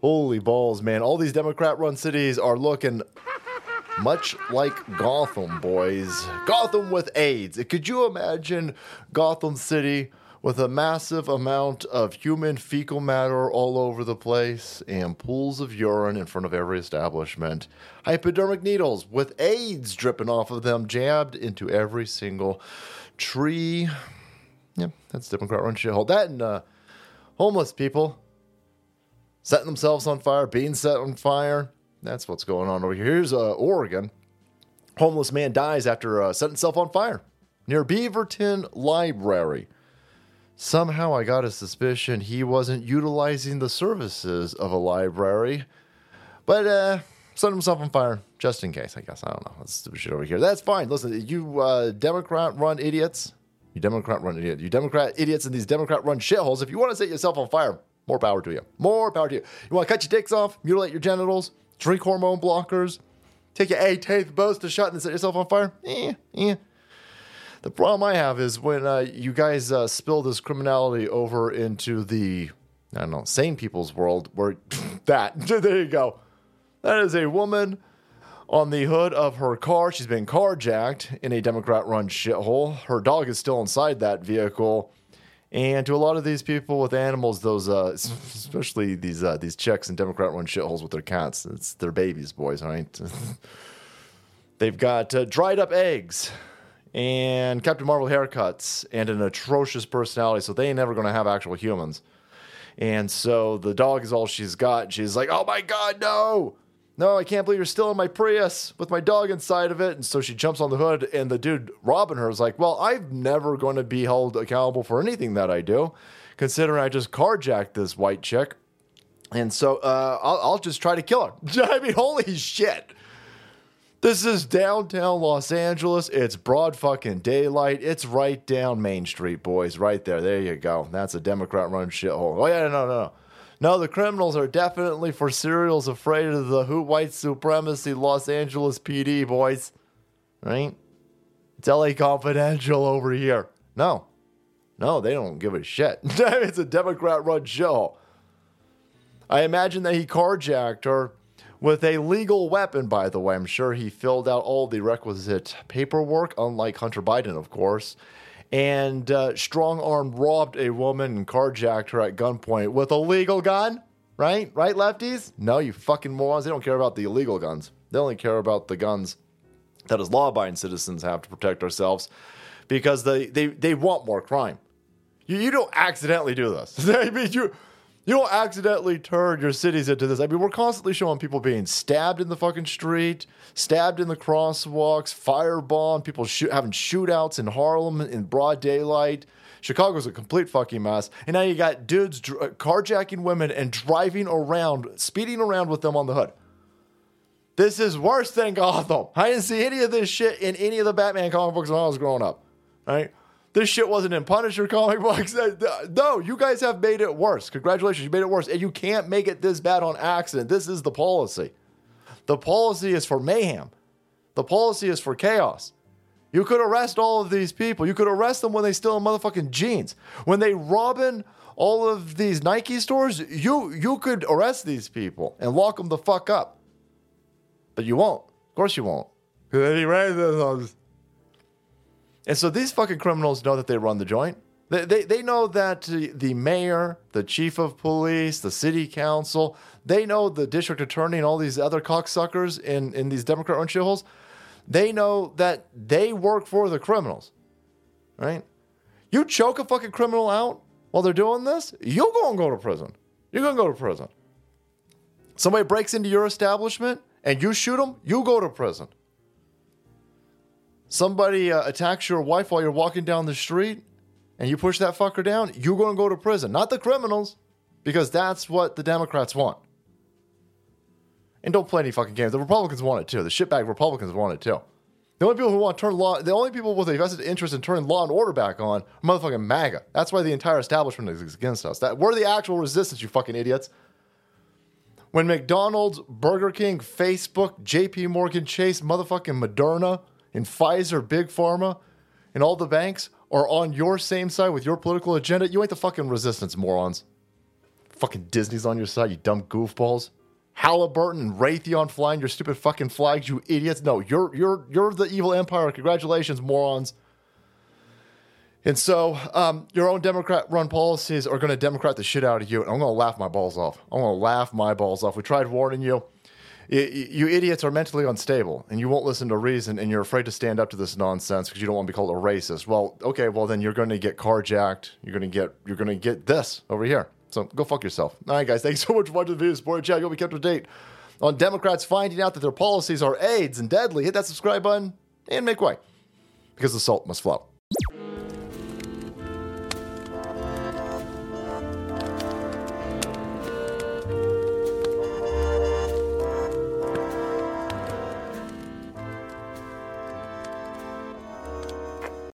Holy balls, man. All these Democrat-run cities are looking much like Gotham, boys. Gotham with AIDS. Could you imagine Gotham City with a massive amount of human fecal matter all over the place and pools of urine in front of every establishment? Hypodermic needles with AIDS dripping off of them, jabbed into every single tree. Yeah, that's Democrat-run shithole. That and homeless people setting themselves on fire, being set on fire. That's what's going on over here. Here's Oregon. Homeless man dies after setting himself on fire near Beaverton Library. Somehow I got a suspicion he wasn't utilizing the services of a library, but set himself on fire just in case, I guess. I don't know. That's stupid shit over here. That's fine. Listen, you Democrat-run idiots. You Democrat-run idiot. You Democrat idiots in these Democrat-run shitholes. If you want to set yourself on fire, more power to you. More power to you. You want to cut your dicks off, mutilate your genitals, drink hormone blockers, take your A-tape boast to shut and set yourself on fire? The problem I have is when you guys spill this criminality over into the, I don't know, sane people's world, where there you go. That is a woman on the hood of her car. She's been carjacked in a Democrat-run shithole. Her dog is still inside that vehicle. And to a lot of these people with animals, those especially these Czechs and Democrat-run shitholes with their cats, it's their babies, boys, all right? They've got dried-up eggs and Captain Marvel haircuts and an atrocious personality, so they ain't never going to have actual humans. And so the dog is all she's got. She's like, oh, my God, no! No, I can't believe you're still in my Prius with my dog inside of it. And so she jumps on the hood, and the dude robbing her is like, well, I'm never going to be held accountable for anything that I do, considering I just carjacked this white chick. And so I'll just try to kill her. I mean, holy shit. This is downtown Los Angeles. It's broad fucking daylight. It's right down Main Street, boys, right there. There you go. That's a Democrat-run shithole. Oh, yeah, no. No, the criminals are definitely for serials afraid of the white supremacy Los Angeles PD, boys. Right? It's L.A. Confidential over here. No, they don't give a shit. It's a Democrat-run show. I imagine that he carjacked her with a legal weapon, by the way. I'm sure he filled out all the requisite paperwork, unlike Hunter Biden, of course. And strong-armed robbed a woman and carjacked her at gunpoint with a legal gun, right? Right, lefties? No, you fucking morons. They don't care about the illegal guns. They only care about the guns that as law-abiding citizens have to protect ourselves, because they want more crime. You don't accidentally do this. I mean, you don't accidentally turn your cities into this. I mean, we're constantly showing people being stabbed in the fucking street, stabbed in the crosswalks, firebombed, people having shootouts in Harlem in broad daylight. Chicago's a complete fucking mess. And now you got dudes carjacking women and driving around, speeding around with them on the hood. This is worse than Gotham. I didn't see any of this shit in any of the Batman comic books when I was growing up, right? This shit wasn't in Punisher comic books. No, you guys have made it worse. Congratulations, you made it worse. And you can't make it this bad on accident. This is the policy. The policy is for mayhem. The policy is for chaos. You could arrest all of these people. You could arrest them when they steal motherfucking jeans. When they robbing all of these Nike stores, you could arrest these people and lock them the fuck up. But you won't. Of course you won't. Because any racism. And so these fucking criminals know that they run the joint. They know that the mayor, the chief of police, the city council, they know the district attorney and all these other cocksuckers in these Democrat-run shitholes. They know that they work for the criminals, right? You choke a fucking criminal out while they're doing this, you're going to go to prison. You're going to go to prison. Somebody breaks into your establishment and you shoot them, you go to prison. Somebody attacks your wife while you're walking down the street and you push that fucker down, you're going to go to prison. Not the criminals, because that's what the Democrats want. And don't play any fucking games. The Republicans want it too. The shitbag Republicans want it too. The only people who want to the only people with a vested interest in turning law and order back on are motherfucking MAGA. That's why the entire establishment is against us. We're the actual resistance, you fucking idiots. When McDonald's, Burger King, Facebook, J.P. Morgan Chase, motherfucking Moderna, and Pfizer, Big Pharma, and all the banks are on your same side with your political agenda, you ain't the fucking resistance, morons. Fucking Disney's on your side, you dumb goofballs. Halliburton and Raytheon flying your stupid fucking flags, you idiots. No, you're the evil empire. Congratulations, morons. And so your own Democrat-run policies are going to Democrat the shit out of you, and I'm going to laugh my balls off. We tried warning you. You idiots are mentally unstable, and you won't listen to reason, and you're afraid to stand up to this nonsense because you don't want to be called a racist. Well, okay, well then you're going to get carjacked. You're going to get this over here. So go fuck yourself. All right, guys, thanks so much for watching the video. Support chat. You'll be kept up to date on Democrats finding out that their policies are AIDS and deadly. Hit that subscribe button and make way, because the salt must flow.